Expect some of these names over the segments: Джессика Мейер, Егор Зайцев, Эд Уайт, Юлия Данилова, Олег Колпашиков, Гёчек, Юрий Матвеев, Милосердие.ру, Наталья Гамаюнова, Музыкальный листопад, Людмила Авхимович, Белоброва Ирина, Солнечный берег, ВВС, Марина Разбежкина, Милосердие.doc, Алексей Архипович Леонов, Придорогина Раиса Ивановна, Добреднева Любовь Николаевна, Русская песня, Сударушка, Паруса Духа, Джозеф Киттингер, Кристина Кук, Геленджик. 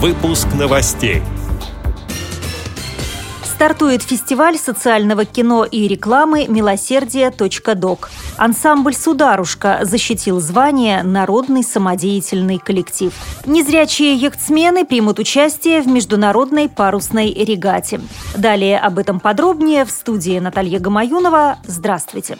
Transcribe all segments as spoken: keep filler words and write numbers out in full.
Выпуск новостей. Стартует фестиваль социального кино и рекламы «Милосердие.doc». Ансамбль «Сударушка» защитил звание «Народный самодеятельный коллектив». Незрячие яхтсмены примут участие в международной парусной регате. Далее об этом подробнее в студии Наталья Гамаюнова. Здравствуйте.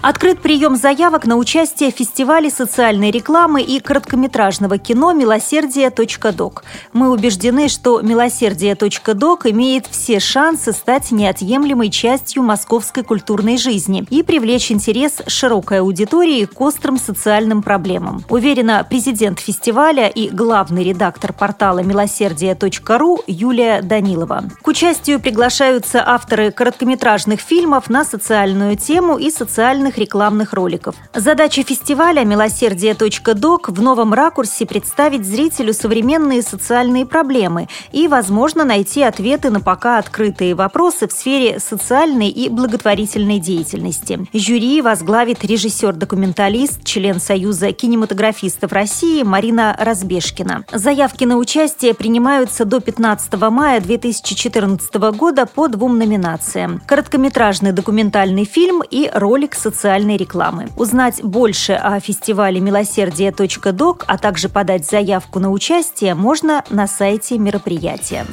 Открыт прием заявок на участие в фестивале социальной рекламы и короткометражного кино «Милосердие.doc». Мы убеждены, что «Милосердие.doc» имеет все шансы стать неотъемлемой частью московской культурной жизни и привлечь интерес широкой аудитории к острым социальным проблемам. Уверена президент фестиваля и главный редактор портала «Милосердие.ру» Юлия Данилова. К участию приглашаются авторы короткометражных фильмов на социальную тему и социальные рекламных роликов. Задача фестиваля «Милосердие.doc» в новом ракурсе представить зрителю современные социальные проблемы и, возможно, найти ответы на пока открытые вопросы в сфере социальной и благотворительной деятельности. Жюри возглавит режиссер-документалист, член Союза кинематографистов России Марина Разбежкина. Заявки на участие принимаются до пятнадцатого мая две тысячи четырнадцатого года по двум номинациям: короткометражный документальный фильм и ролик социального социальной рекламы. Узнать больше о фестивале «Милосердие.doc», а также подать заявку на участие можно на сайте мероприятия.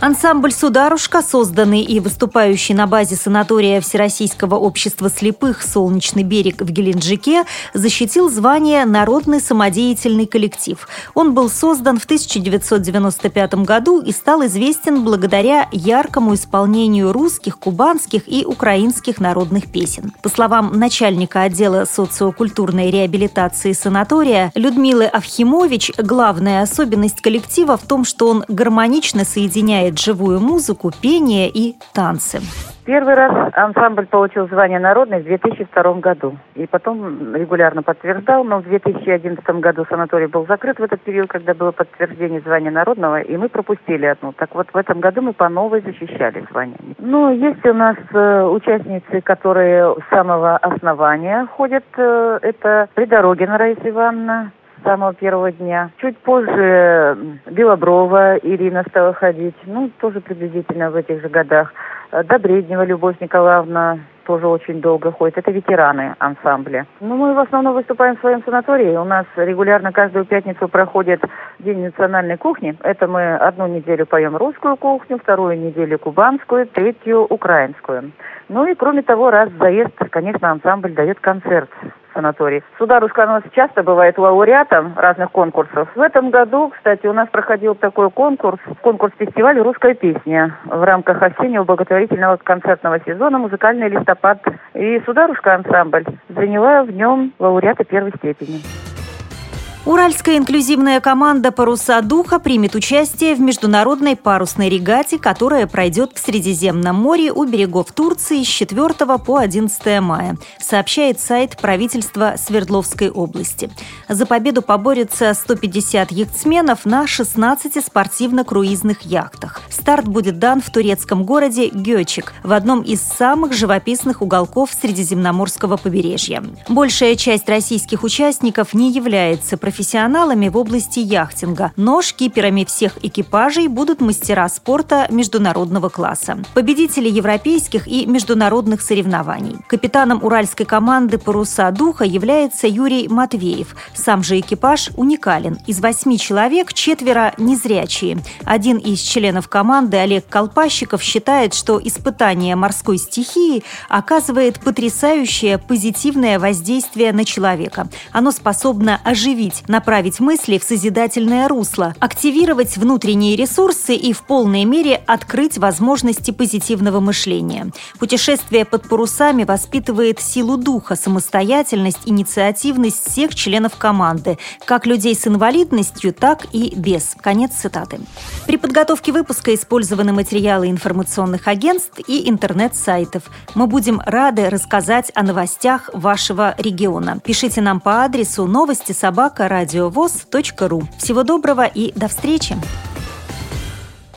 Ансамбль «Сударушка», созданный и выступающий на базе санатория Всероссийского общества слепых «Солнечный берег» в Геленджике, защитил звание «Народный самодеятельный коллектив». Он был создан в тысяча девятьсот девяносто пятом году и стал известен благодаря яркому исполнению русских, кубанских и украинских народных песен. По словам начальника отдела социокультурной реабилитации санатория Людмилы Авхимович, главная особенность коллектива в том, что он гармонично соединяет живую музыку, пение и танцы. Первый раз ансамбль получил звание «Народный» в две тысячи втором году. И потом регулярно подтверждал, но в две тысячи одиннадцатом году санаторий был закрыт в этот период, когда было подтверждение звания «Народного», и мы пропустили одну. Так вот, в этом году мы по новой защищали звание. Ну, есть у нас э, участницы, которые с самого основания ходят. Э, это Придорогина Раиса Ивановна, с самого первого дня. Чуть позже Белоброва Ирина стала ходить, ну, тоже приблизительно в этих же годах. Добреднева Любовь Николаевна тоже очень долго ходит. Это ветераны ансамбля. Ну, мы в основном выступаем в своем санатории. У нас регулярно каждую пятницу проходит День национальной кухни. Это мы одну неделю поем русскую кухню, вторую неделю кубанскую, третью украинскую. Ну и кроме того, раз в заезд, конечно, ансамбль дает концерт в санатории. «Сударушка» у нас часто бывает лауреатом разных конкурсов. В этом году, кстати, у нас проходил такой конкурс, конкурс-фестиваль «Русская песня» в рамках осеннего благотворительного концертного сезона «Музыкальный листопад». И «Сударушка» ансамбль заняла в нем лауреата первой степени. Уральская инклюзивная команда «Паруса Духа» примет участие в международной парусной регате, которая пройдет в Средиземном море у берегов Турции с четвёртого по одиннадцатое мая, сообщает сайт правительства Свердловской области. За победу поборются сто пятьдесят яхтсменов на шестнадцати спортивно-круизных яхтах. Старт будет дан в турецком городе Гёчек, в одном из самых живописных уголков Средиземноморского побережья. Большая часть российских участников не является профессионалами. профессионалами в области яхтинга, но шкиперами всех экипажей будут мастера спорта международного класса, победители европейских и международных соревнований. Капитаном уральской команды «Паруса Духа» является Юрий Матвеев. Сам же экипаж уникален. Из восьми человек четверо незрячие. Один из членов команды, Олег Колпашиков, считает, что испытание морской стихии оказывает потрясающее позитивное воздействие на человека. Оно способно оживить, направить мысли в созидательное русло, активировать внутренние ресурсы и в полной мере открыть возможности позитивного мышления. Путешествие под парусами воспитывает силу духа, самостоятельность, инициативность всех членов команды, как людей с инвалидностью, так и без. Конец цитаты. При подготовке выпуска использованы материалы информационных агентств и интернет-сайтов. Мы будем рады рассказать о новостях вашего региона. Пишите нам по адресу новости собака радиовоз точка ру. Всего доброго и до встречи!